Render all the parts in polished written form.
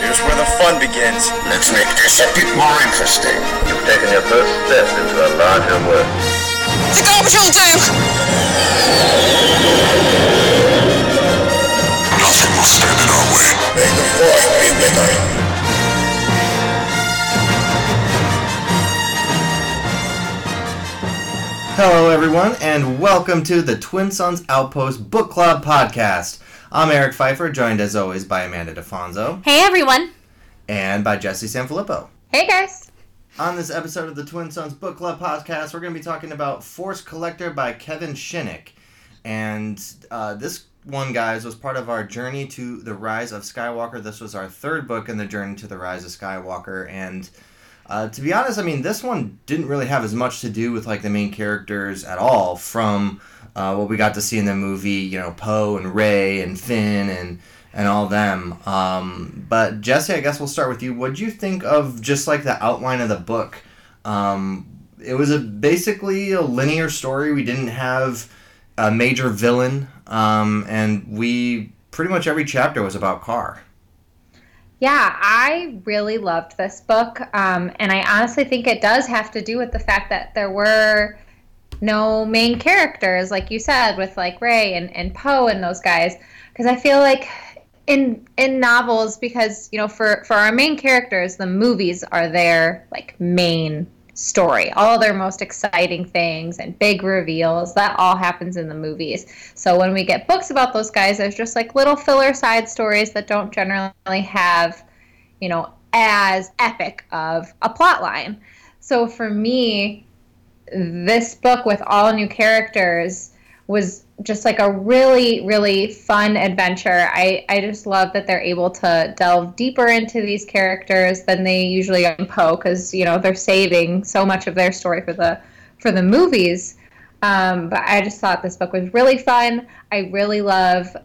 Here's where the fun begins. Let's make this a bit more interesting. You've taken your first step into a larger world. The garbage will do! Nothing will stand in our way. May the Force be with us. Hello, everyone, and welcome to the Twin Suns Outpost Book Club Podcast. I'm Eric Pfeiffer, joined as always by Amanda D'Afonso. Hey, everyone. And by Jesse Sanfilippo. Hey, guys. On this episode of the Twin Suns Book Club Podcast, we're going to be talking about Force Collector by Kevin Shinnick. And this one, guys, was part of our journey to the Rise of Skywalker. This was our third book in the journey to the Rise of Skywalker. And to be honest, I mean, this one didn't really have as much to do with, like, the main characters at all from... what we got to see in the movie, you know, Poe and Rey and Finn and all them. But Jesse, I guess we'll start with you. What did you think of just like the outline of the book? It was basically a linear story. We didn't have a major villain, and we pretty much every chapter was about Kar. Yeah, I really loved this book, and I honestly think it does have to do with the fact that there were no main characters, like you said, with like Rey and Poe and those guys, because I feel like in novels, because, you know, for our main characters, the movies are their like main story, all their most exciting things and big reveals, that all happens in the movies. So when we get books about those guys, there's just like little filler side stories that don't generally have, you know, as epic of a plot line. So for me, this book with all new characters was just like a really, really fun adventure. I just love that they're able to delve deeper into these characters than they usually are in Poe, because, you know, they're saving so much of their story for the movies. But I just thought this book was really fun. I really loved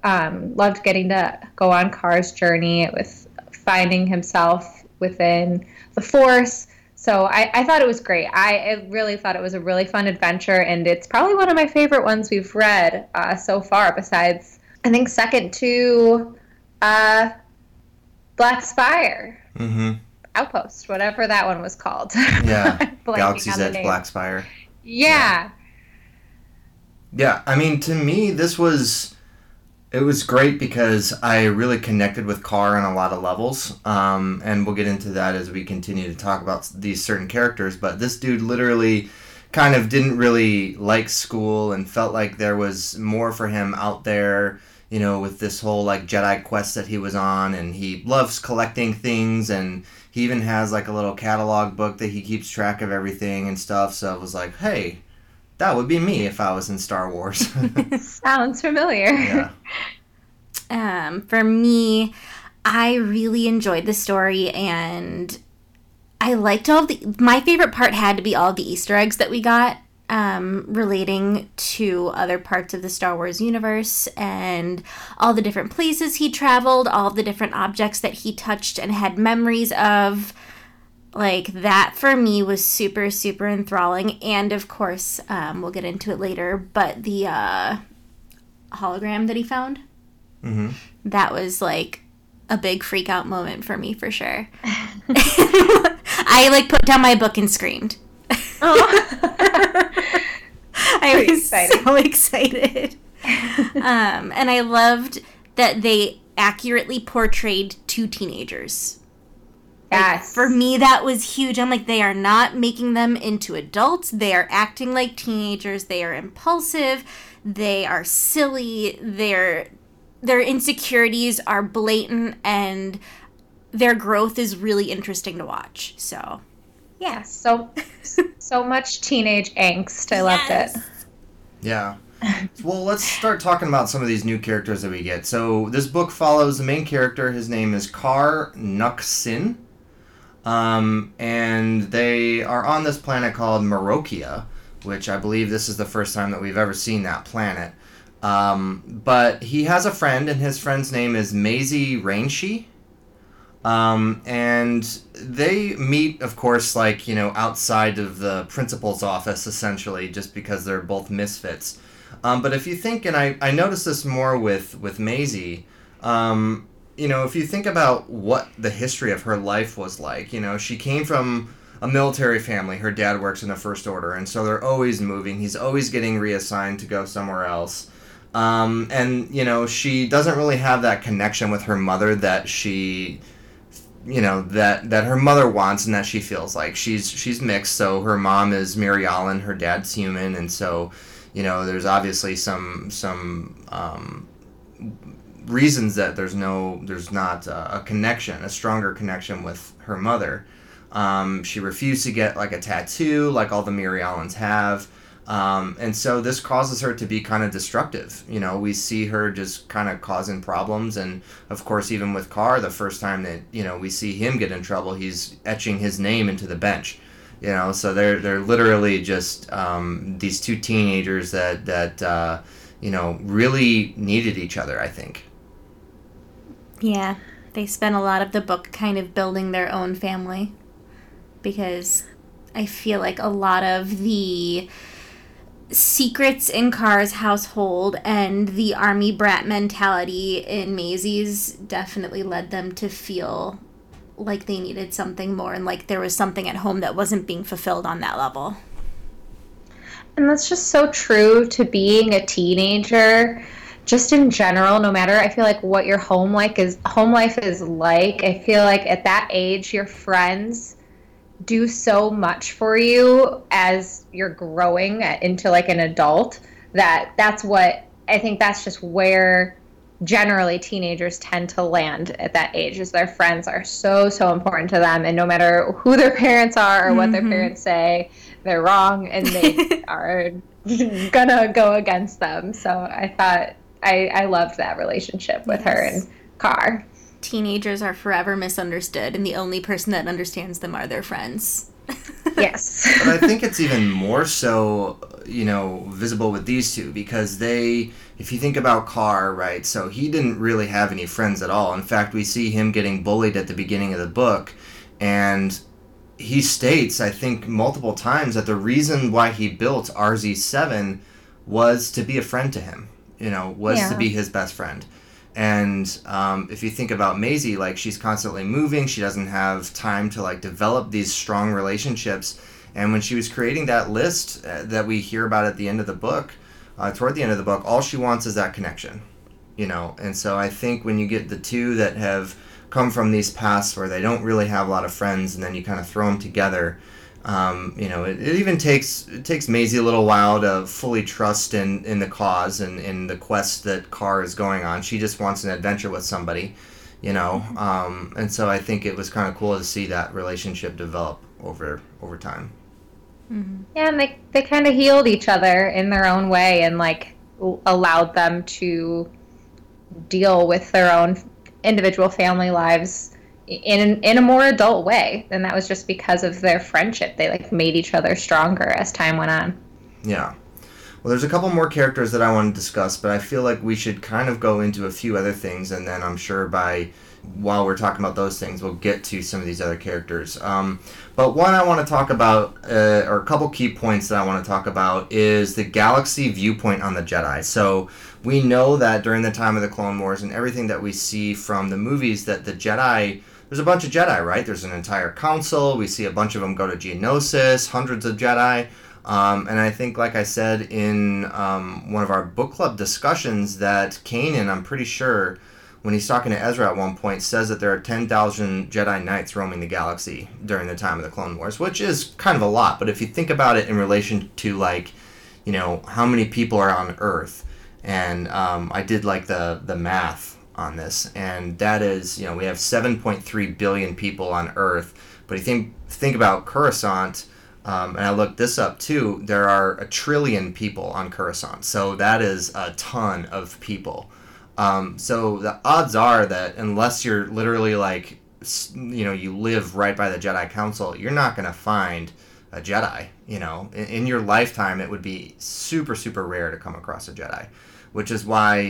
getting to go on Kar's journey with finding himself within the Force. So I thought it was great. I really thought it was a really fun adventure, and it's probably one of my favorite ones we've read so far, besides, I think, second to Black Spire. Mm-hmm. Outpost, whatever that one was called. Yeah, Galaxy's Edge, Black Spire. Yeah. Yeah, I mean, to me, it was great because I really connected with Kar on a lot of levels, and we'll get into that as we continue to talk about these certain characters, but this dude literally kind of didn't really like school and felt like there was more for him out there, you know, with this whole, like, Jedi quest that he was on, and he loves collecting things, and he even has, like, a little catalog book that he keeps track of everything and stuff, so I was like, hey... that would be me if I was in Star Wars. Sounds familiar. Yeah. For me, I really enjoyed the story, and I liked all the... my favorite part had to be all the Easter eggs that we got relating to other parts of the Star Wars universe, and all the different places he traveled, all the different objects that he touched and had memories of. Like, that for me was super, super enthralling. And, of course, we'll get into it later, but the hologram that he found, mm-hmm. that was, like, a big freak-out moment for me, for sure. I, like, put down my book and screamed. Oh. I was excited. So excited. And I loved that they accurately portrayed two teenagers. Yes. Like, for me, that was huge. I'm like, they are not making them into adults. They are acting like teenagers. They are impulsive. They are silly. Their insecurities are blatant, and their growth is really interesting to watch. So, yeah. So much teenage angst. I loved it. Yeah. Well, let's start talking about some of these new characters that we get. So, this book follows the main character. His name is Kar Nuq Sin. And they are on this planet called Morokia, which I believe this is the first time that we've ever seen that planet. But he has a friend, and his friend's name is Maize Raynshi. And they meet, of course, like, you know, outside of the principal's office, essentially, just because they're both misfits. But if you think, and I noticed this more with Maize, you know, if you think about what the history of her life was like, you know, she came from a military family. Her dad works in the First Order, and so they're always moving. He's always getting reassigned to go somewhere else. And, you know, she doesn't really have that connection with her mother that she, you know, that her mother wants and that she feels like. She's mixed, so her mom is Mirialan, her dad's human, and so, you know, there's obviously some reasons that there's not a connection, a stronger connection with her mother. She refused to get, like, a tattoo like all the Mirialans have. And so this causes her to be kind of destructive. You know, we see her just kind of causing problems. And, of course, even with Kar, the first time that, you know, we see him get in trouble, he's etching his name into the bench. You know, so they're literally just these two teenagers that you know, really needed each other, I think. Yeah, they spent a lot of the book kind of building their own family, because I feel like a lot of the secrets in Kar's household and the army brat mentality in Maize's definitely led them to feel like they needed something more, and like there was something at home that wasn't being fulfilled on that level. And that's just so true to being a teenager, just in general, no matter, I feel like, what your home life is like. I feel like at that age, your friends do so much for you as you're growing into, like, an adult, that's what, I think that's just where generally teenagers tend to land at that age, is their friends are so, so important to them, and no matter who their parents are or what their parents say, they're wrong, and they are gonna go against them. So I thought, I loved that relationship with her and Kar. Teenagers are forever misunderstood, and the only person that understands them are their friends. Yes. But I think it's even more so, you know, visible with these two, because they, if you think about Kar, right, so he didn't really have any friends at all. In fact, we see him getting bullied at the beginning of the book, and he states, I think, multiple times that the reason why he built RZ7 was to be a friend to him, you know, to be his best friend. And if you think about Maize, like, she's constantly moving. She doesn't have time to, like, develop these strong relationships. And when she was creating that list that we hear about at the end of the book, toward the end of the book, all she wants is that connection, you know. And so I think when you get the two that have come from these pasts where they don't really have a lot of friends, and then you kind of throw them together, you know, it takes Maize a little while to fully trust in the cause and in the quest that Kar is going on. She just wants an adventure with somebody, you know. And so I think it was kind of cool to see that relationship develop over time. Mm-hmm. Yeah, and they kind of healed each other in their own way, and, like, allowed them to deal with their own individual family lives in a more adult way. And that was just because of their friendship. They, like, made each other stronger as time went on. Yeah. Well, there's a couple more characters that I want to discuss, but I feel like we should kind of go into a few other things, and then I'm sure while we're talking about those things, we'll get to some of these other characters. But one I want to talk about, or a couple key points that I want to talk about, is the galaxy viewpoint on the Jedi. So we know that during the time of the Clone Wars and everything that we see from the movies, that the Jedi... There's a bunch of Jedi, right? There's an entire council. We see a bunch of them go to Geonosis, hundreds of Jedi. And I think, like I said in one of our book club discussions, that Kanan, I'm pretty sure, when he's talking to Ezra at one point, says that there are 10,000 Jedi Knights roaming the galaxy during the time of the Clone Wars, which is kind of a lot. But if you think about it in relation to, like, you know, how many people are on Earth, and I did, like, the math on this, and that is, you know, we have 7.3 billion people on Earth. But you think about Coruscant, and I looked this up too, there are 1 trillion people on Coruscant, so that is a ton of people. So the odds are that unless you're literally, like, you know, you live right by the Jedi Council, you're not going to find a Jedi. You know, in your lifetime, it would be super, super rare to come across a Jedi, which is why,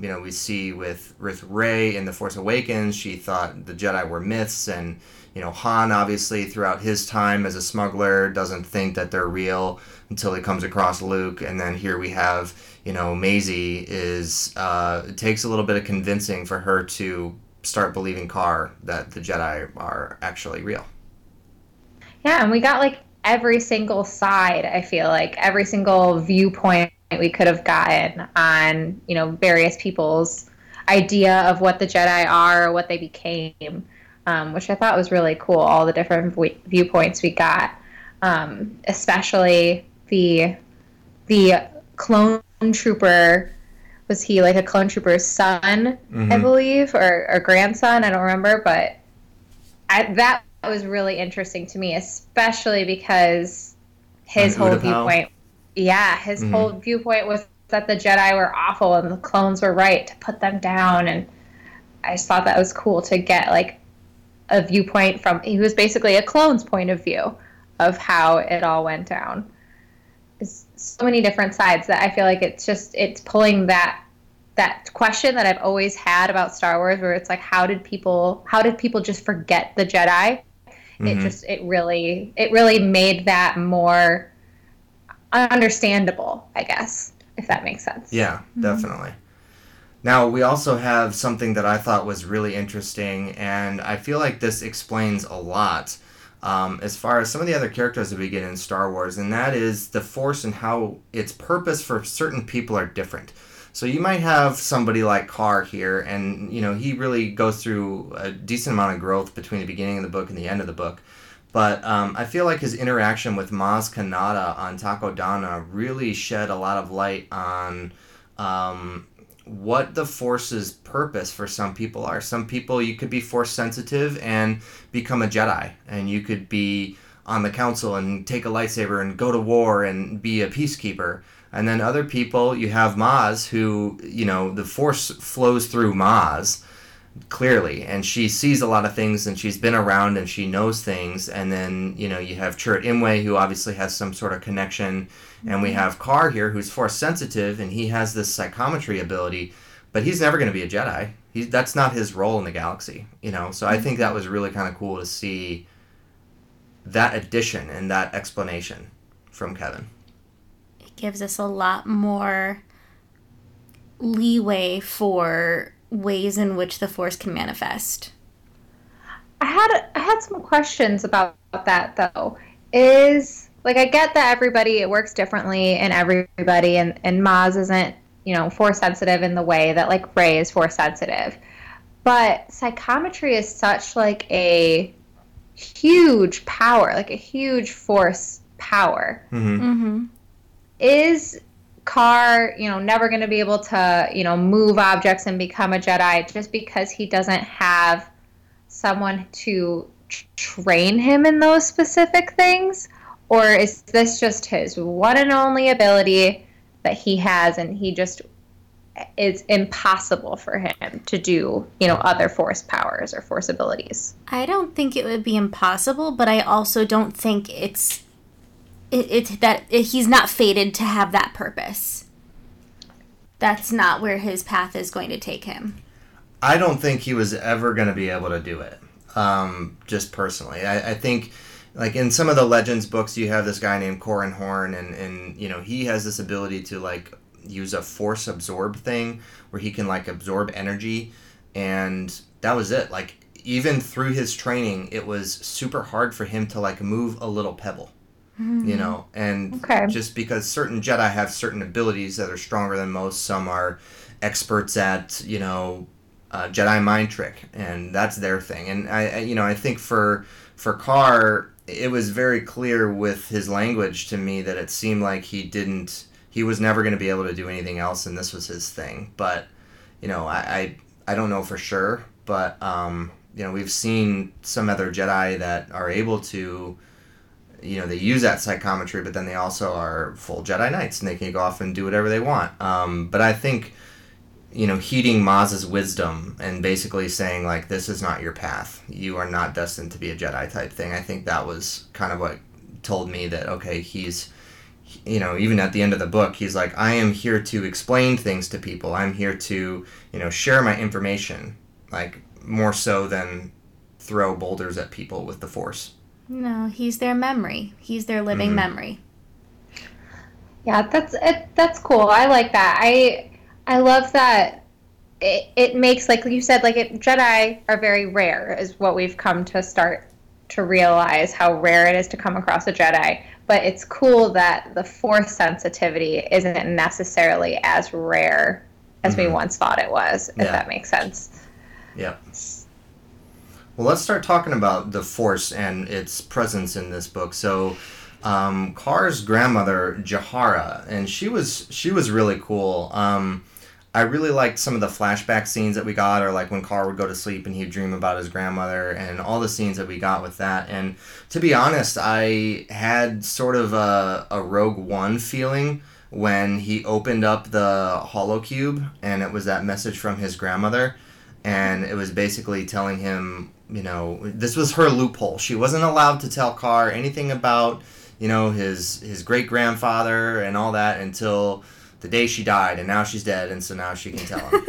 you know, we see with Rey in The Force Awakens, she thought the Jedi were myths, and, you know, Han, obviously, throughout his time as a smuggler, doesn't think that they're real until he comes across Luke, and then here we have, you know, Maisie is, it takes a little bit of convincing for her to start believing Kar that the Jedi are actually real. Yeah, and we got, like, every single side, I feel like, every single viewpoint we could have gotten on, you know, various people's idea of what the Jedi are or what they became, which I thought was really cool, all the different viewpoints we got, especially the clone trooper. Was he like a clone trooper's son, mm-hmm. I believe, or grandson? I don't remember, but that was really interesting to me, especially because his whole viewpoint... Yeah, his mm-hmm. whole viewpoint was that the Jedi were awful and the clones were right to put them down, and I just thought that was cool to get, like, a viewpoint from... He was basically a clone's point of view of how it all went down. It's so many different sides that I feel like it's pulling that question that I've always had about Star Wars, where it's like, how did people just forget the Jedi? Mm-hmm. It really made that more understandable, I guess, if that makes sense. Yeah, definitely. Mm-hmm. Now, we also have something that I thought was really interesting, and I feel like this explains a lot. As far as some of the other characters that we get in Star Wars, and that is the Force and how its purpose for certain people are different. So you might have somebody like Kar here, and, you know, he really goes through a decent amount of growth between the beginning of the book and the end of the book. But I feel like his interaction with Maz Kanata on Takodana really shed a lot of light on what the Force's purpose for some people are. Some people, you could be Force sensitive and become a Jedi, and you could be on the Council and take a lightsaber and go to war and be a peacekeeper. And then other people, you have Maz, who, you know, the Force flows through Maz, clearly, and she sees a lot of things, and she's been around, and she knows things. And then, you know, you have Chirrut Imwe, who obviously has some sort of connection, and we have Kar here, who's Force sensitive, and he has this psychometry ability, but he's never going to be a Jedi. That's not his role in the galaxy, you know. So I think that was really kind of cool to see that addition and that explanation from Kevin. It gives us a lot more leeway for ways in which the Force can manifest. I had some questions about that, though. Is, like, I get that everybody, it works differently in everybody, and Maz isn't, you know, Force sensitive in the way that, like, Rey is Force sensitive. But psychometry is such, like, a huge power, like a huge Force power. Mm-hmm. Mm-hmm. Is Kar, you know, never going to be able to, you know, move objects and become a Jedi just because he doesn't have someone to train him in those specific things? Or is this just his one and only ability that he has, and he just, it's impossible for him to do, you know, other Force powers or Force abilities? I don't think it would be impossible, but I also don't think he's not fated to have that purpose. That's not where his path is going to take him. I don't think he was ever going to be able to do it, just personally. I think, like, in some of the Legends books, you have this guy named Corran Horn, and you know, he has this ability to, like, use a Force absorb thing where he can, like, absorb energy, and that was it. Like, even through his training, it was super hard for him to, like, move a little pebble. You know, and just because certain Jedi have certain abilities that are stronger than most, some are experts at, you know, Jedi mind trick, and that's their thing. And I you know, I think for Kar, it was very clear with his language to me that it seemed like he was never going to be able to do anything else, and this was his thing. But, you know, I don't know for sure, but you know, we've seen some other Jedi that are able to, you know, they use that psychometry, but then they also are full Jedi Knights, and they can go off and do whatever they want. But I think, you know, heeding Maz's wisdom and basically saying, like, this is not your path. You are not destined to be a Jedi type thing. I think that was kind of what told me that, okay, he's, you know, even at the end of the book, he's like, I am here to explain things to people. I'm here to, you know, share my information, like, more so than throw boulders at people with the Force. No, he's their memory. He's their living memory. Yeah, that's cool. I like that. I love that it makes, like you said, like, Jedi are very rare, is what we've come to start to realize, how rare it is to come across a Jedi. But it's cool that the Force sensitivity isn't necessarily as rare as we once thought it was, if that makes sense. Yeah. Well, let's start talking about the Force and its presence in this book. So, Kar's grandmother, Jahara, and she was really cool. I really liked some of the flashback scenes that we got, or like when Kar would go to sleep and he'd dream about his grandmother, and all the scenes that we got with that. And to be honest, I had sort of a Rogue One feeling when he opened up the holocube, and it was that message from his grandmother. And it was basically telling him, you know, this was her loophole. She wasn't allowed to tell Kar anything about, you know, his great-grandfather and all that until the day she died. And now she's dead, and so now she can tell him.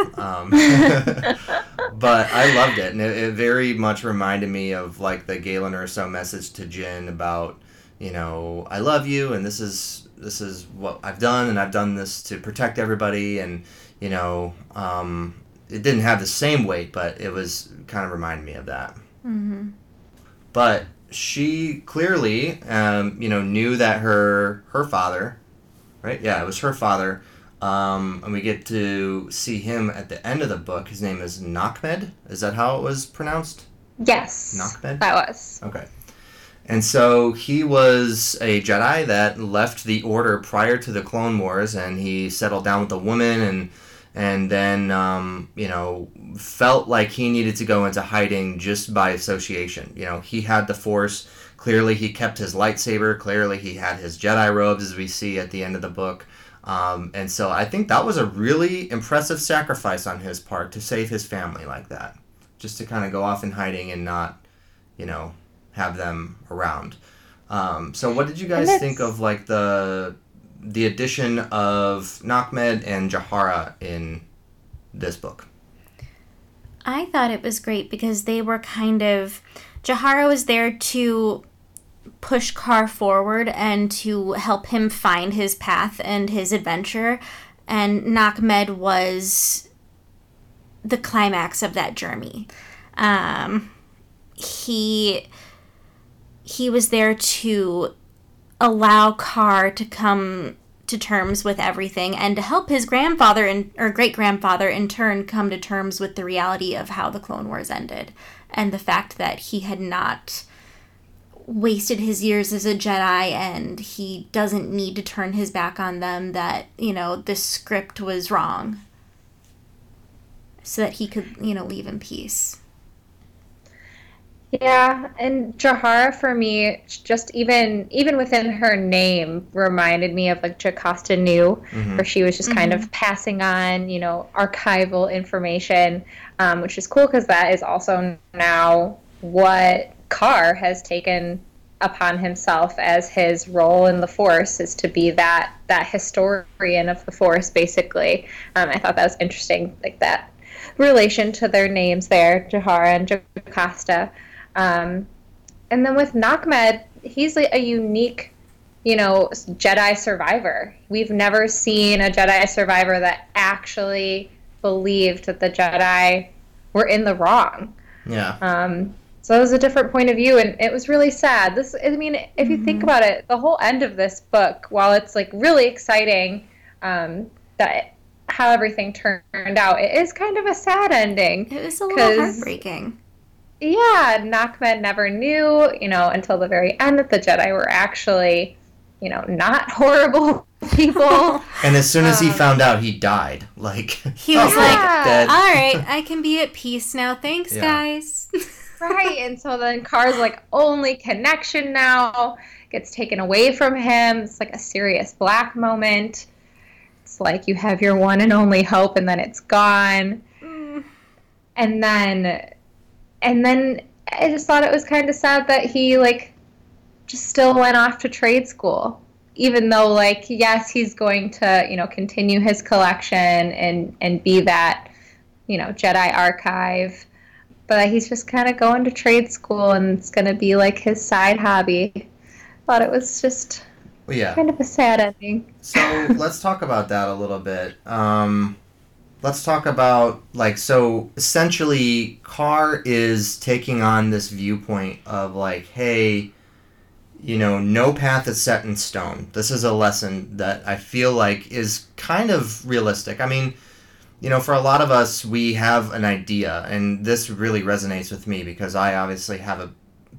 But I loved it. And it very much reminded me of, like, the Galen Erso message to Jyn about, you know, I love you, and this is what I've done, and I've done this to protect everybody. And, you know, it didn't have the same weight, but it was kind of reminded me of that. Mm-hmm. But she clearly, you know, knew that her father, right? Yeah, it was her father. And we get to see him at the end of the book. His name is Nacmed. Is that how it was pronounced? Yes. Nacmed? That was. Okay. And so he was a Jedi that left the Order prior to the Clone Wars, and he settled down with a woman and then, you know, felt like he needed to go into hiding just by association. You know, he had the Force. Clearly, he kept his lightsaber. Clearly, he had his Jedi robes, as we see at the end of the book. And so I think that was a really impressive sacrifice on his part to save his family like that. Just to kind of go off in hiding and not, you know, have them around. So what did you guys think of, like, the addition of Nacmed and Jahara in this book? I thought it was great because they were kind of... Jahara was there to push Kar forward and to help him find his path and his adventure. And Nacmed was the climax of that journey. He was there to allow Kar to come to terms with everything and to help his grandfather or great-grandfather in turn come to terms with the reality of how the Clone Wars ended and the fact that he had not wasted his years as a Jedi and he doesn't need to turn his back on them, that, you know, the script was wrong so that he could, you know, leave in peace. Yeah, and Jahara, for me, just even within her name, reminded me of, like, Jocasta Nu, where she was just kind of passing on, you know, archival information, which is cool because that is also now what Kar has taken upon himself as his role in the Force, is to be that historian of the Force, basically. I thought that was interesting, like, that relation to their names there, Jahara and Jocasta. And then with Nacmed, he's like a unique, you know, Jedi survivor. We've never seen a Jedi survivor that actually believed that the Jedi were in the wrong. Yeah. So it was a different point of view, and it was really sad. If you think about it, the whole end of this book, while it's, like, really exciting, how everything turned out, it is kind of a sad ending. It was a little heartbreaking. Yeah, Nacmed never knew, you know, until the very end that the Jedi were actually, you know, not horrible people. And as soon as he found out, he died. Like, he was dead. All right, I can be at peace now. Thanks, guys. Right, and so then Kar's, like, only connection now gets taken away from him. It's like a serious black moment. it's like you have your one and only hope and then it's gone. Mm. And then I just thought it was kind of sad that he like just still went off to trade school, even though like, yes, he's going to, you know, continue his collection and be that, you know, Jedi archive, but he's just kind of going to trade school and it's going to be like his side hobby. Thought it was just kind of a sad ending. So let's talk about that a little bit. Let's talk about, like, so essentially Kar is taking on this viewpoint of, like, hey, you know, no path is set in stone. This is a lesson that I feel like is kind of realistic. I mean, you know, for a lot of us, we have an idea, and this really resonates with me because I obviously have a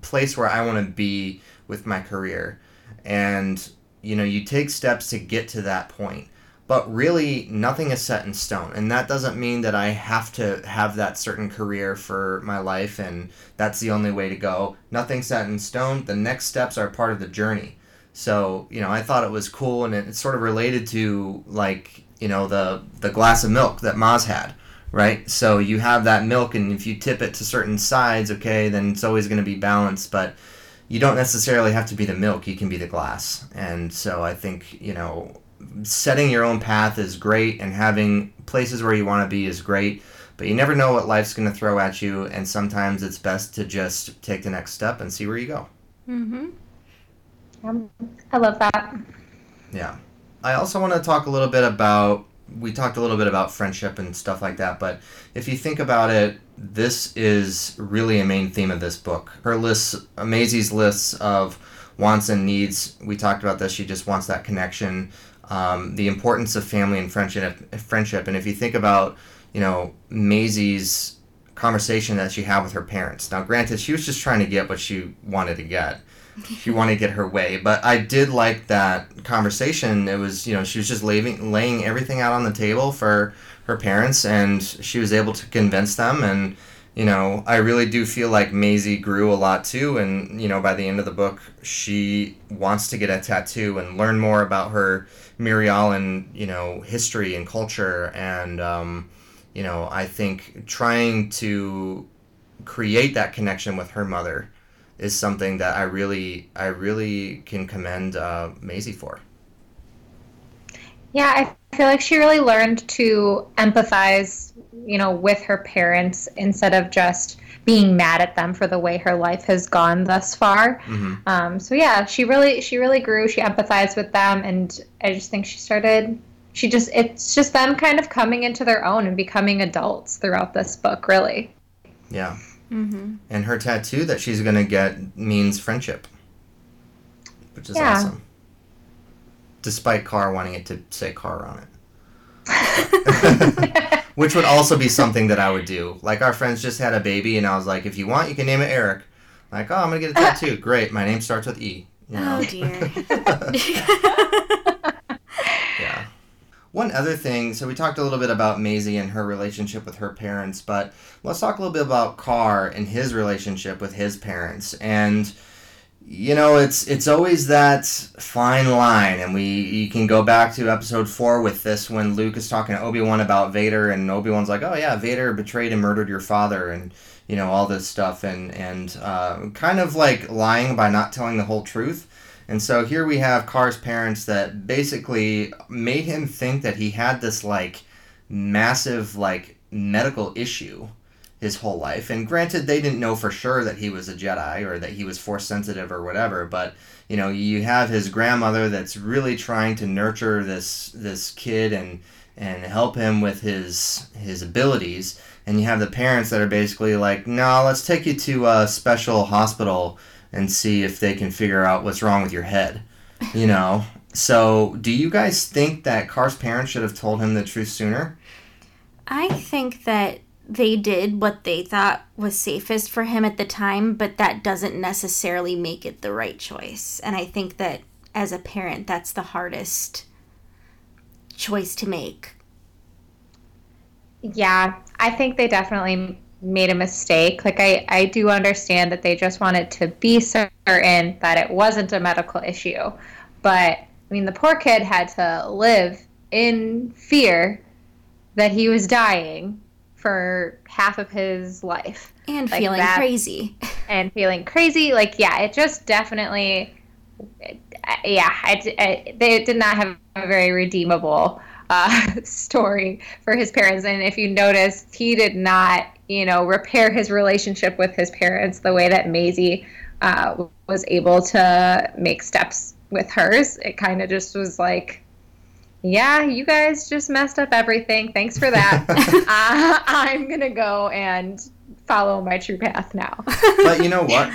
place where I want to be with my career. And, you know, you take steps to get to that point. But really, nothing is set in stone. And that doesn't mean that I have to have that certain career for my life and that's the only way to go. Nothing's set in stone. The next steps are part of the journey. So, you know, I thought it was cool, and it's sort of related to, like, you know, the glass of milk that Maz had, right? So you have that milk, and if you tip it to certain sides, okay, then it's always going to be balanced. But you don't necessarily have to be the milk. You can be the glass. And so I think, you know, setting your own path is great, and having places where you want to be is great, but you never know what life's going to throw at you, and sometimes it's best to just take the next step and see where you go. Mm-hmm. I love that. Yeah. I also want to talk a little bit about, we talked a little bit about friendship and stuff like that, but if you think about it, this is really a main theme of this book. Her lists, Maisie's lists of wants and needs, we talked about this, she just wants that connection. The importance of family and friendship, and if you think about, you know, Maisie's conversation that she had with her parents. Now, granted, she was just trying to get what she wanted to get. She wanted to get her way, but I did like that conversation. It was, you know, she was just laying everything out on the table for her parents, and she was able to convince them, and, you know, I really do feel like Maisie grew a lot too, and, you know, by the end of the book, she wants to get a tattoo and learn more about her Mirialan, you know, history and culture, and, you know, I think trying to create that connection with her mother is something that I really can commend Maisie for. Yeah, I feel like she really learned to empathize, you know, with her parents instead of just being mad at them for the way her life has gone thus far. Mm-hmm. So yeah, she really grew. She empathized with them, and I just think it's just them kind of coming into their own and becoming adults throughout this book, really. Yeah. Mm-hmm. And her tattoo that she's gonna get means friendship, which is awesome. Despite Kar wanting it to say Kar on it. Which would also be something that I would do. Like, our friends just had a baby, and I was like, if you want, you can name it Eric. I'm like, oh, I'm going to get a tattoo. Great. My name starts with E. You know? Oh, dear. Yeah. One other thing, so we talked a little bit about Maisie and her relationship with her parents, but let's talk a little bit about Kar and his relationship with his parents. And, you know, it's always that fine line, and you can go back to episode 4 with this when Luke is talking to Obi-Wan about Vader, and Obi-Wan's like, oh yeah, Vader betrayed and murdered your father, and, you know, all this stuff, and kind of like lying by not telling the whole truth. And so here we have Kar's parents that basically made him think that he had this, like, massive, like, medical issue his whole life. And granted, they didn't know for sure that he was a Jedi or that he was Force sensitive or whatever, but, you know, you have his grandmother that's really trying to nurture this kid and help him with his abilities, and you have the parents that are basically like, no, let's take you to a special hospital and see if they can figure out what's wrong with your head, you know? So do you guys think that Kar's parents should have told him the truth sooner? I think that they did what they thought was safest for him at the time, but that doesn't necessarily make it the right choice. And I think that as a parent, that's the hardest choice to make. Yeah, I think they definitely made a mistake. Like, I do understand that they just wanted to be certain that it wasn't a medical issue. But, I mean, the poor kid had to live in fear that he was dying for half of his life. And like feeling crazy. And feeling crazy. Like, yeah, it just definitely... Yeah, it did not have a very redeemable story for his parents. And if you notice, he did not, repair his relationship with his parents the way that Maisie was able to make steps with hers. It kind of just was like, yeah, you guys just messed up everything. Thanks for that. I'm going to go and follow my true path now. But you know what?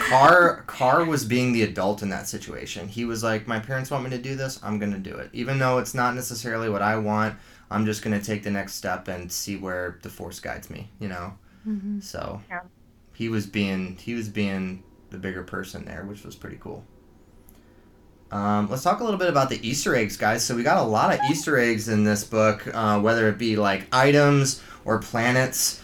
Kar was being the adult in that situation. He was like, my parents want me to do this, I'm going to do it. Even though it's not necessarily what I want, I'm just going to take the next step and see where the Force guides me, Mm-hmm. So yeah. He was being the bigger person there, which was pretty cool. Let's talk a little bit about the Easter eggs, guys. So we got a lot of Easter eggs in this book, whether it be like items or planets.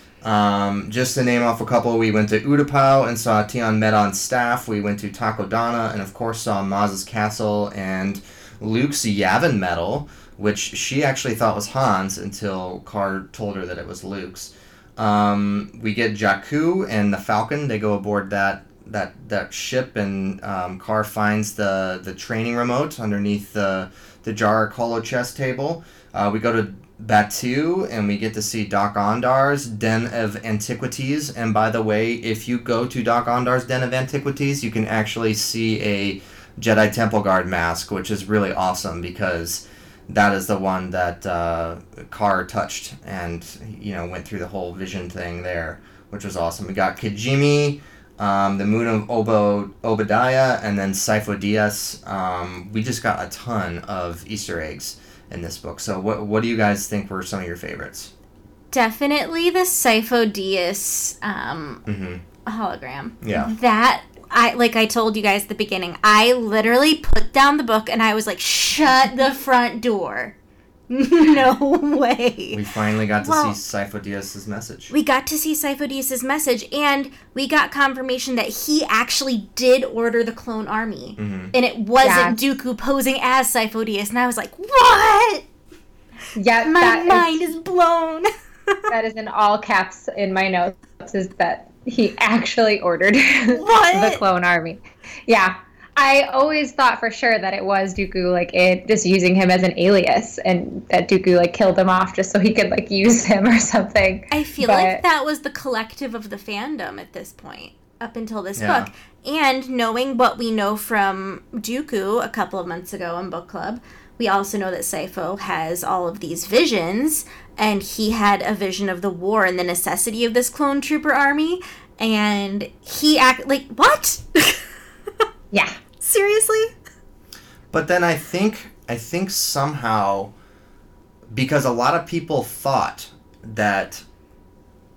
Just to name off a couple, we went to Utapau and saw Tion Medon's staff. We went to Takodana and, of course, saw Maz's castle and Luke's Yavin medal, which she actually thought was Han's until Kar told her that it was Luke's. We get Jakku and the Falcon. They go aboard that ship, and Kar finds the training remote underneath the Jahara Colo chess table. We go to Batuu, and we get to see Doc Ondar's Den of Antiquities. And by the way, if you go to Doc Ondar's Den of Antiquities, you can actually see a Jedi Temple Guard mask, which is really awesome because that is the one that Kar touched and, went through the whole vision thing there, which was awesome. We got Kijimi, the moon of Obadiah, and then Sifo-Dyas. We just got a ton of Easter eggs in this book. So what do you guys think were some of your favorites? Definitely the Sifo-Dyas hologram. Yeah. That, I told you guys at the beginning, I literally put down the book and I was like, shut the front door. No way. We finally got to see Sifo-Dyas' message. We got to see Sifo-Dyas' message, and we got confirmation that he actually did order the clone army. Mm-hmm. And it wasn't Dooku posing as Sifo-Dyas. And I was like, what? Yeah, my mind is blown. That is in all caps in my notes, is that he actually ordered the clone army. Yeah. I always thought for sure that it was Dooku, just using him as an alias, and that Dooku, killed him off just so he could, use him or something. I feel like that was the collective of the fandom at this point, up until this book. And knowing what we know from Dooku a couple of months ago in Book Club, we also know that Sifo has all of these visions, and he had a vision of the war and the necessity of this clone trooper army, and he what? Yeah. Seriously? But then I think somehow, because a lot of people thought that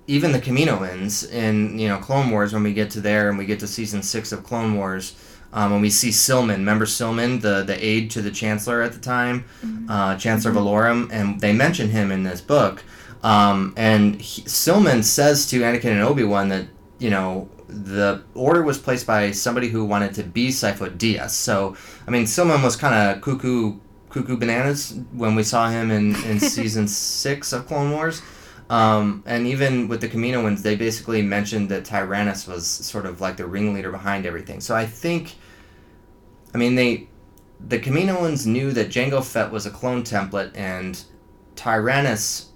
even the Kaminoans in, Clone Wars, when we get to there and we get to Season 6 of Clone Wars, when we see Silman, remember Silman, the aide to the Chancellor at the time, Chancellor Valorum, and they mention him in this book, and Silman says to Anakin and Obi-Wan that, the order was placed by somebody who wanted to be Sifo-Dyas. So, Silman was kind of cuckoo bananas when we saw him in Season 6 of Clone Wars. And even with the Kaminoans, they basically mentioned that Tyrannus was sort of like the ringleader behind everything. So I think, the Kaminoans knew that Jango Fett was a clone template, and Tyrannus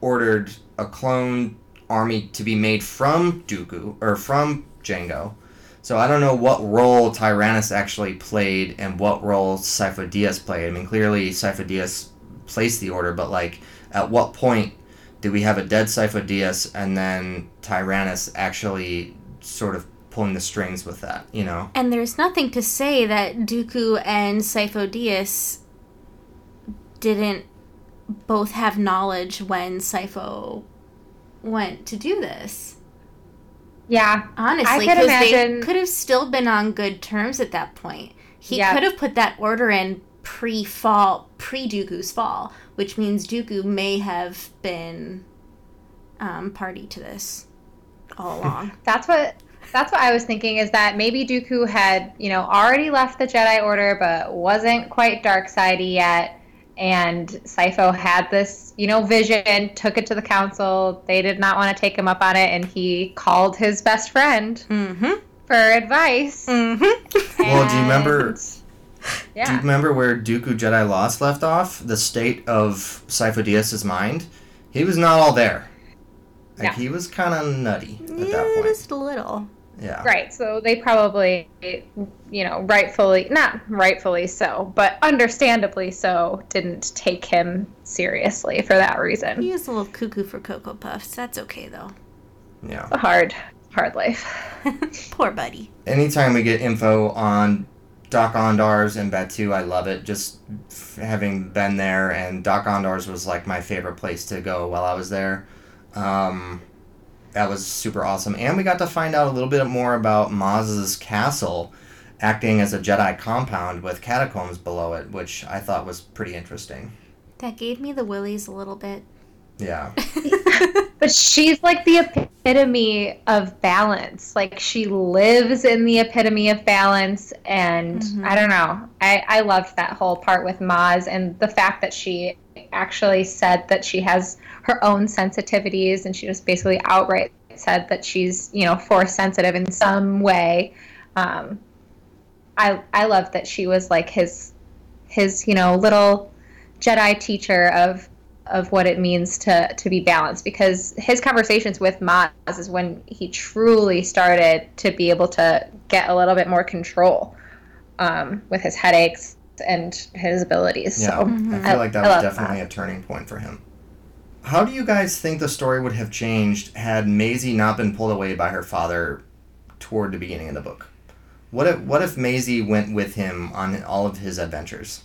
ordered a clone army to be made from Dooku, or from Jango. So I don't know what role Tyrannus actually played and what role Sifo-Dyas played. Clearly Sifo-Dyas placed the order, but at what point did we have a dead Sifo-Dyas and then Tyrannus actually sort of pulling the strings with that, And there's nothing to say that Dooku and Sifo-Dyas didn't both have knowledge when Sifo went to do this. Yeah. Honestly, because they could have still been on good terms at that point. He could have put that order in pre-Dooku's fall, which means Dooku may have been party to this all along. That's what I was thinking, is that maybe Dooku had, already left the Jedi Order but wasn't quite dark-sidey yet, And Sifo had this, vision, took it to the council. They did not want to take him up on it, and he called his best friend for advice. Well, do you remember? Yeah. Do you remember where Dooku Jedi Lost left off? The state of Sifo-Dyas' mind. He was not all there. Like, he was kind of nutty at that point. Just a little. Yeah. Right, so they probably, not rightfully so, but understandably so, didn't take him seriously for that reason. He is a little cuckoo for Cocoa Puffs. That's okay, though. Yeah. A hard life. Poor buddy. Anytime we get info on Doc Ondars and Batuu, I love it. Just having been there, and Doc Ondars was, like, my favorite place to go while I was there. That was super awesome. And we got to find out a little bit more about Maz's castle acting as a Jedi compound with catacombs below it, which I thought was pretty interesting. That gave me the willies a little bit. Yeah. But she's like the epitome of balance. Like, she lives in the epitome of balance. And I don't know. I loved that whole part with Maz, and the fact that she actually said that she has her own sensitivities, and she just basically outright said that she's, force sensitive in some way. I loved that she was like his little Jedi teacher of what it means to be balanced, because his conversations with Maz is when he truly started to be able to get a little bit more control with his headaches and his abilities. Yeah, so I feel like that was definitely a turning point for him. How do you guys think the story would have changed had Maisie not been pulled away by her father toward the beginning of the book? What if Maisie went with him on all of his adventures?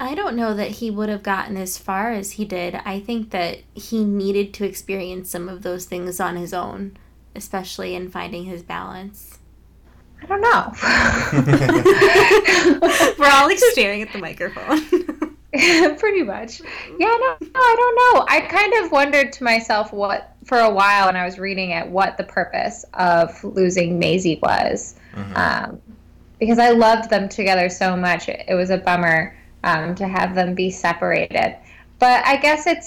I don't know that he would have gotten as far as he did. I think that he needed to experience some of those things on his own, especially in finding his balance. I don't know. We're all like staring at the microphone. Pretty much. Yeah, no, I don't know. I kind of wondered to myself for a while when I was reading it, what the purpose of losing Maisie was. Because I loved them together so much. It was a bummer to have them be separated. But I guess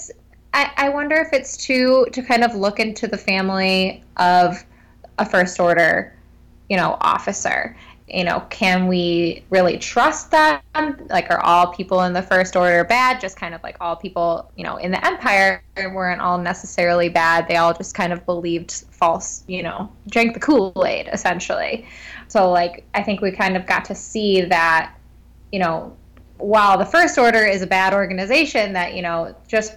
I wonder if it's to kind of look into the family of a First Order officer. Can we really trust them? Like, are all people in the First Order bad? Just kind of like all people, in the Empire weren't all necessarily bad. They all just kind of believed false, drank the Kool-Aid, essentially. So, like, I think we kind of got to see that, while the First Order is a bad organization, that, just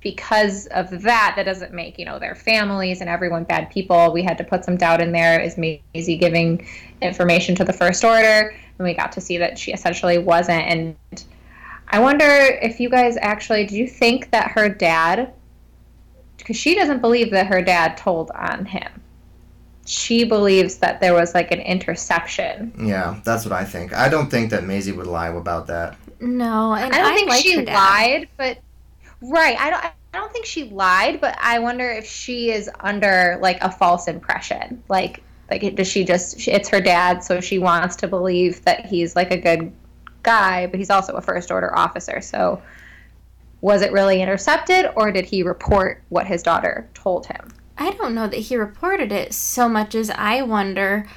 because of that doesn't make, their families and everyone bad people. We had to put some doubt in there. Is Maisie giving information to the First Order? And we got to see that she essentially wasn't. And I wonder if you guys actually, do you think that her dad, because she doesn't believe that her dad told on him. She believes that there was like an interception. Yeah, that's what I think. I don't think that Maisie would lie about that. No, and I don't think she lied, but... Right. I don't think she lied, but I wonder if she is under like a false impression. Like does she just it's her dad, so she wants to believe that he's like a good guy, but he's also a First Order officer. So was it really intercepted, or did he report what his daughter told him? I don't know that he reported it so much as I wonder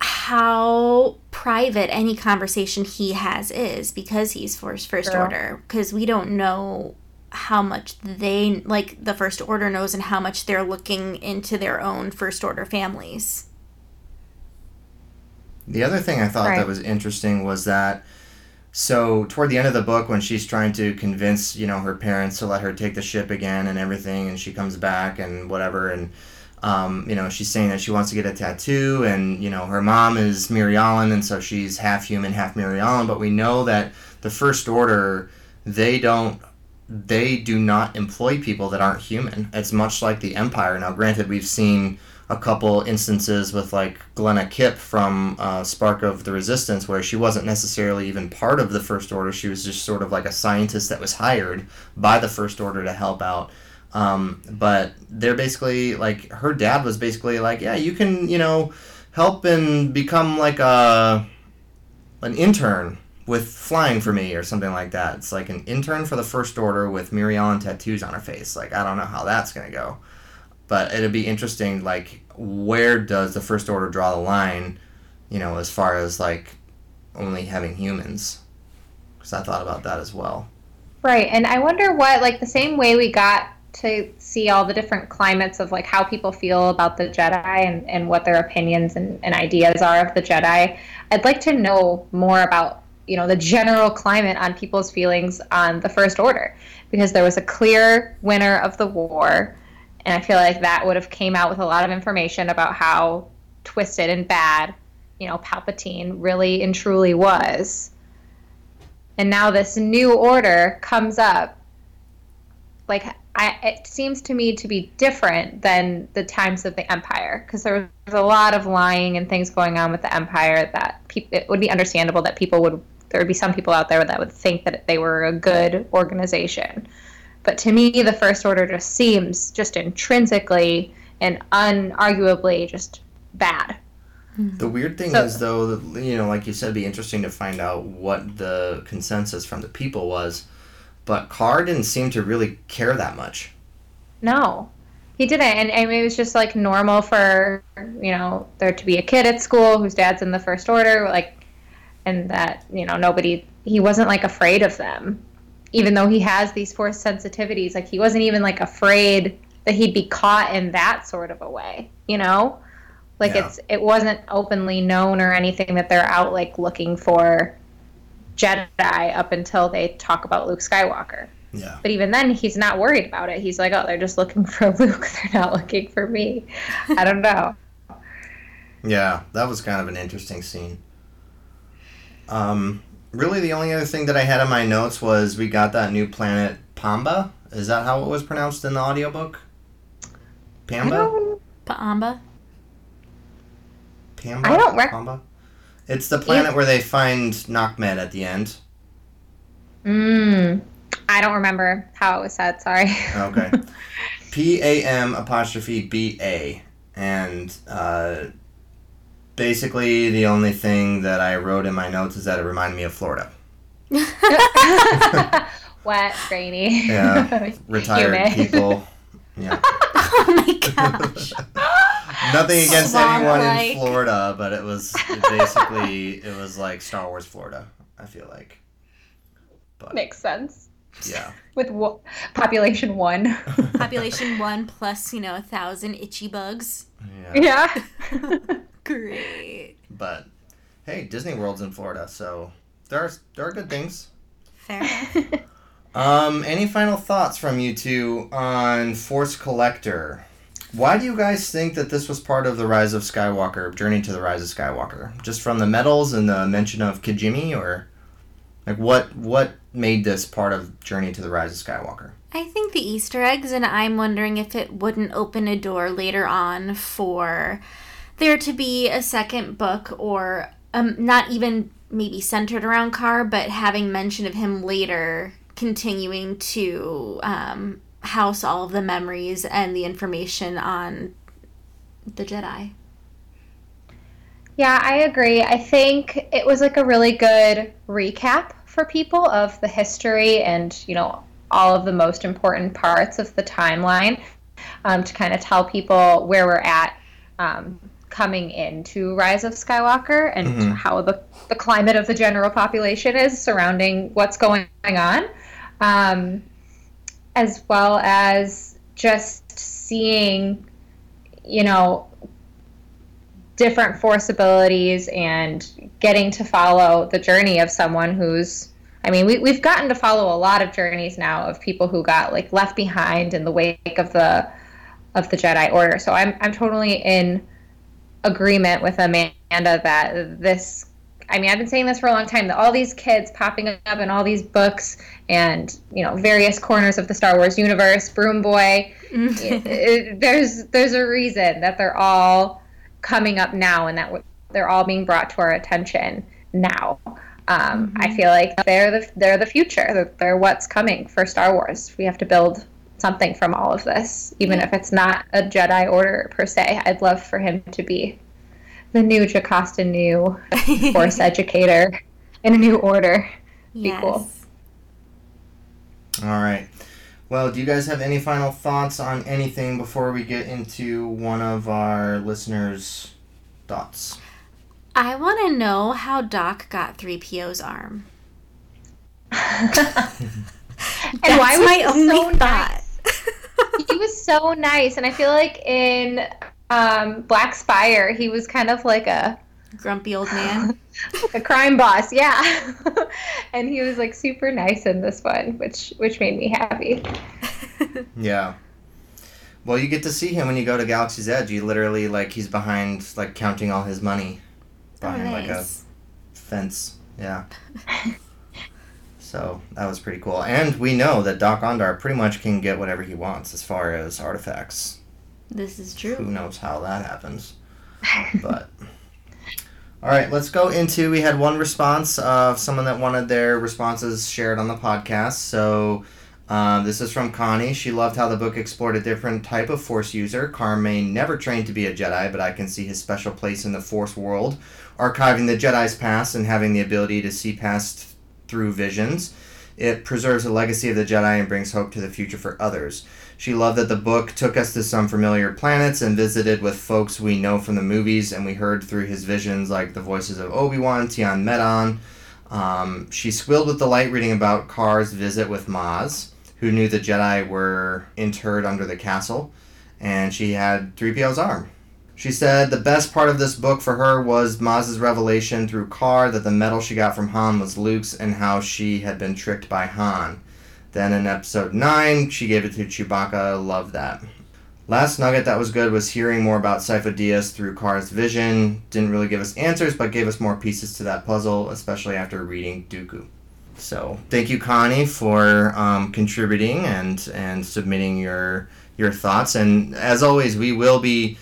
how private any conversation he has is, because he's First Order, because we don't know how much they, like, the First Order knows and how much they're looking into their own First Order families. The other thing I thought that was interesting was that, so toward the end of the book, when she's trying to convince, her parents to let her take the ship again and everything, and she comes back and whatever, and she's saying that she wants to get a tattoo, and, her mom is Mirialan, and so she's half human, half Mirialan, but we know that the First Order, they do not employ people that aren't human. It's much like the Empire. Now, granted, we've seen a couple instances with, like, Glenna Kipp from Spark of the Resistance, where she wasn't necessarily even part of the First Order. She was just sort of like a scientist that was hired by the First Order to help out. But they're basically, like, her dad was basically like, yeah, you can, help and become like an intern with flying for me or something like that. It's like an intern for the First Order with Mirialan tattoos on her face. Like, I don't know how that's going to go. But it'll be interesting, like, where does the First Order draw the line, you know, as far as, like, only having humans? Because I thought about that as well. Right, and I wonder what, like, the same way we got to see all the different climates of, like, how people feel about the Jedi and what their opinions and ideas are of the Jedi, I'd like to know more about, you know, the general climate on people's feelings on the First Order, because there was a clear winner of the war, and I feel like that would have came out with a lot of information about how twisted and bad, you know, Palpatine really and truly was. And now this new order comes up. Like, it seems to me to be different than the times of the Empire, because there was a lot of lying and things going on with the Empire that it would be understandable that there would be some people out there that would think that they were a good organization. But to me, the First Order just seems just intrinsically and unarguably just bad. The weird thing is, though, that, you know, like you said, it'd be interesting to find out what the consensus from the people was. But Kar didn't seem to really care that much. No, he didn't. And it was just, like, normal for, you know, there to be a kid at school whose dad's in the First Order, like, and that, you know, he wasn't, like, afraid of them. Even though he has these Force sensitivities, like, he wasn't even, like, afraid that he'd be caught in that sort of a way, you know? Like, yeah. It wasn't openly known or anything that they're out, like, looking for Jedi up until they talk about Luke Skywalker. Yeah. But even then, he's not worried about it. He's like, oh, they're just looking for Luke. They're not looking for me. I don't know. Yeah, that was kind of an interesting scene. Really, the only other thing that I had in my notes was we got that new planet, Pamba. Is that how it was pronounced in the audiobook? Pamba? Pamba. Pamba? I don't Pamba? It's the planet where they find Nacmed at the end. I don't remember how it was said, sorry. Okay. PAM'BA. And basically the only thing that I wrote in my notes is that it reminded me of Florida. Wet, rainy. Yeah. Retired people. Yeah. Oh my gosh. Nothing against anyone in Florida, but it was like Star Wars Florida, I feel like. But, makes sense. Yeah. With population one. Population one plus, you know, 1,000 itchy bugs. Yeah. Great. But, hey, Disney World's in Florida, so there are good things. Fair. Any final thoughts from you two on Force Collector? Why do you guys think that this was part of the Rise of Skywalker, Journey to the Rise of Skywalker? Just from the medals and the mention of Kijimi, or like what made this part of Journey to the Rise of Skywalker? I think the Easter eggs, and I'm wondering if it wouldn't open a door later on for there to be a second book, or not even maybe centered around Kar, but having mention of him later, continuing to house all of the memories and the information on the Jedi. Yeah, I agree. I think it was like a really good recap for people of the history and, you know, all of the most important parts of the timeline, to kind of tell people where we're at coming into Rise of Skywalker and how the climate of the general population is surrounding what's going on. As well as just seeing, you know, different Force abilities and getting to follow the journey of someone who's, I mean, we've gotten to follow a lot of journeys now of people who got, like, left behind in the wake of the Jedi Order. So I'm totally in agreement with Amanda that this, I mean, I've been saying this for a long time, that all these kids popping up in all these books and, you know, various corners of the Star Wars universe, Broom Boy, there's a reason that they're all coming up now and that they're all being brought to our attention now. I feel like they're the future. They're what's coming for Star Wars. We have to build something from all of this, even if it's not a Jedi Order per se. I'd love for him to be the new Jocasta Nu Force educator. in A New Order sequel. Yes. All right. Well, do you guys have any final thoughts on anything before we get into one of our listeners' thoughts? I want to know how Doc got 3PO's arm. And why was my only so thought? Nice. He was so nice, and I feel like in Black Spire, he was kind of like a grumpy old man, a crime boss, yeah. And he was like super nice in this one, which made me happy. Yeah. Well, you get to see him when you go to Galaxy's Edge. You literally he's behind counting all his money behind a fence. Yeah. So that was pretty cool. And we know that Doc Ondar pretty much can get whatever he wants as far as artifacts. This is true. Who knows how that happens? But all right, let's go into. We had one response of someone that wanted their responses shared on the podcast. So this is from Connie. She loved how the book explored a different type of Force user. Carmine never trained to be a Jedi, but I can see his special place in the Force world, archiving the Jedi's past and having the ability to see past through visions. It preserves the legacy of the Jedi and brings hope to the future for others. She loved that the book took us to some familiar planets and visited with folks we know from the movies, and we heard through his visions the voices of Obi-Wan, Tion Medan. She squealed with delight reading about Kar's visit with Maz, who knew the Jedi were interred under the castle, and she had 3PO's arm. She said the best part of this book for her was Maz's revelation through Kar that the medal she got from Han was Luke's and how she had been tricked by Han. Then in episode 9, she gave it to Chewbacca. Love that. Last nugget that was good was hearing more about Sifo-Dyas through Kar's vision. Didn't really give us answers, but gave us more pieces to that puzzle, especially after reading Dooku. So thank you, Connie, for contributing and submitting your thoughts. And as always, we will be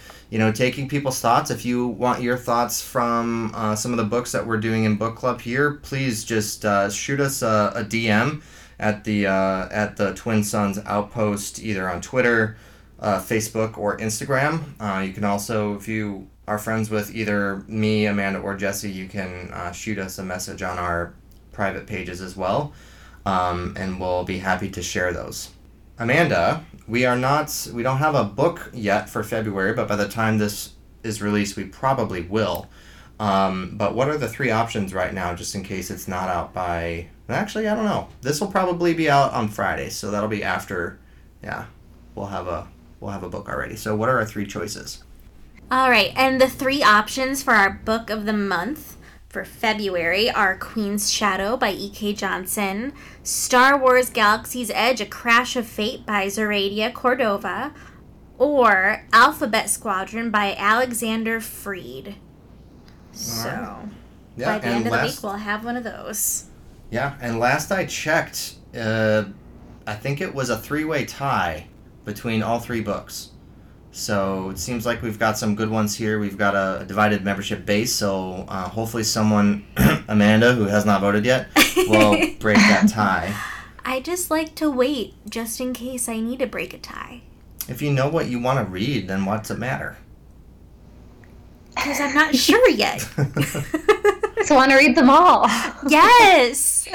taking people's thoughts. If you want your thoughts from some of the books that we're doing in book club here, please just shoot us a DM at the Twin Suns Outpost, either on Twitter, Facebook, or Instagram. You can also, if you are friends with either me, Amanda, or Jesse, you can shoot us a message on our private pages as well, and we'll be happy to share those. Amanda, we don't have a book yet for February, but by the time this is released, we probably will. But what are the three options right now, just in case it's not out by... Actually, I don't know. This will probably be out on Friday, so that'll be after... Yeah, we'll have a book already. So what are our three choices? All right, and the three options for our book of the month for February are Queen's Shadow by E.K. Johnson, Star Wars Galaxy's Edge, A Crash of Fate by Zoraida Cordova, or Alphabet Squadron by Alexander Freed. So, yeah, by the end of the week, we'll have one of those. Yeah, and last I checked, I think it was a three-way tie between all three books. So it seems like we've got some good ones here. We've got a divided membership base, so hopefully someone, Amanda, who has not voted yet, will break that tie. I just like to wait just in case I need to break a tie. If you know what you want to read, then what's it matter? Because I'm not sure yet. So I want to read them all. Yes!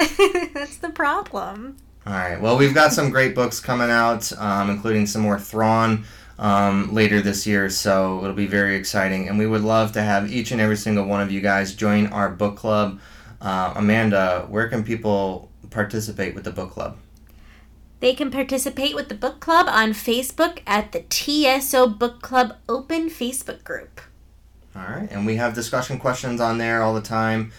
That's the problem. All right. Well, we've got some great books coming out, including some more Thrawn. Later this year, so it'll be very exciting, and we would love to have each and every single one of you guys join our book club. Amanda, where can people participate with the book club? They can participate with the book club on Facebook at the TSO Book Club Open Facebook group. All right, and we have discussion questions on there all the time.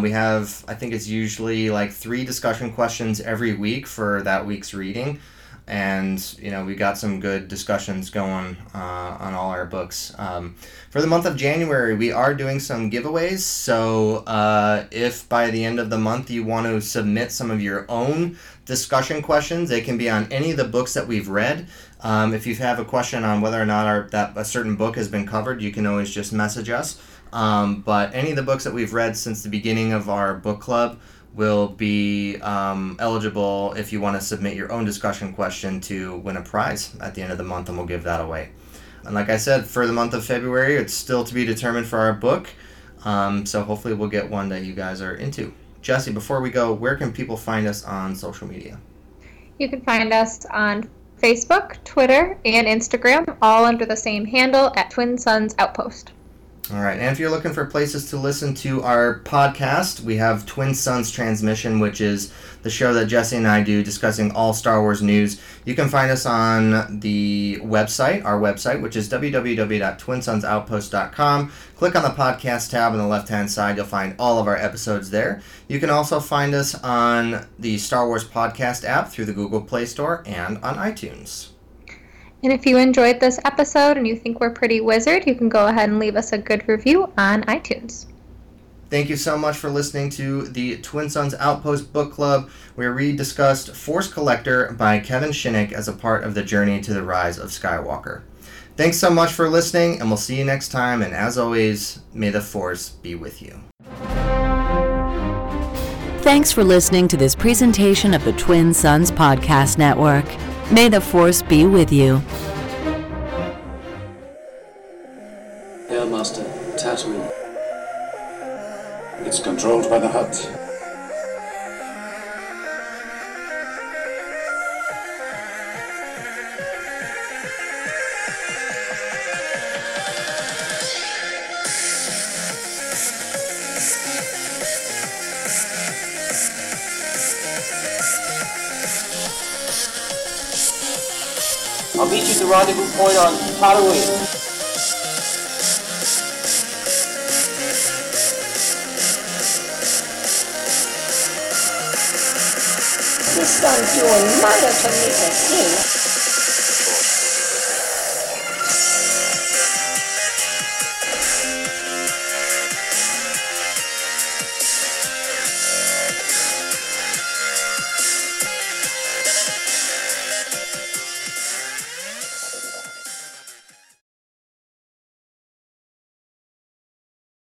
We have, I think it's usually 3 discussion questions every week for that week's reading. And, we got some good discussions going on all our books. For the month of January, we are doing some giveaways. So if by the end of the month you want to submit some of your own discussion questions, they can be on any of the books that we've read. If you have a question on whether or not a certain book has been covered, you can always just message us. But any of the books that we've read since the beginning of our book club will be eligible if you want to submit your own discussion question to win a prize at the end of the month, and we'll give that away. And like I said, for the month of February, it's still to be determined for our book, so hopefully we'll get one that you guys are into. Jesse, before we go, where can people find us on social media? You can find us on Facebook, Twitter, and Instagram, all under the same handle at Twin Suns Outpost. All right, and if you're looking for places to listen to our podcast, we have Twin Suns Transmission, which is the show that Jesse and I do discussing all Star Wars news. You can find us on the website, our website, which is www.twinsunsoutpost.com. Click on the podcast tab on the left-hand side. You'll find all of our episodes there. You can also find us on the Star Wars podcast app through the Google Play Store and on iTunes. And if you enjoyed this episode and you think we're pretty wizard, you can go ahead and leave us a good review on iTunes. Thank you so much for listening to the Twin Suns Outpost Book Club, where we discussed Force Collector by Kevin Shinnick as a part of the journey to the rise of Skywalker. Thanks so much for listening, and we'll see you next time. And as always, may the Force be with you. Thanks for listening to this presentation of the Twin Suns Podcast Network. May the Force be with you. Airmaster, Tatooine. It's controlled by the Hutt. I'll meet you at the rendezvous point on Tatooine. This son doing murder to me and him.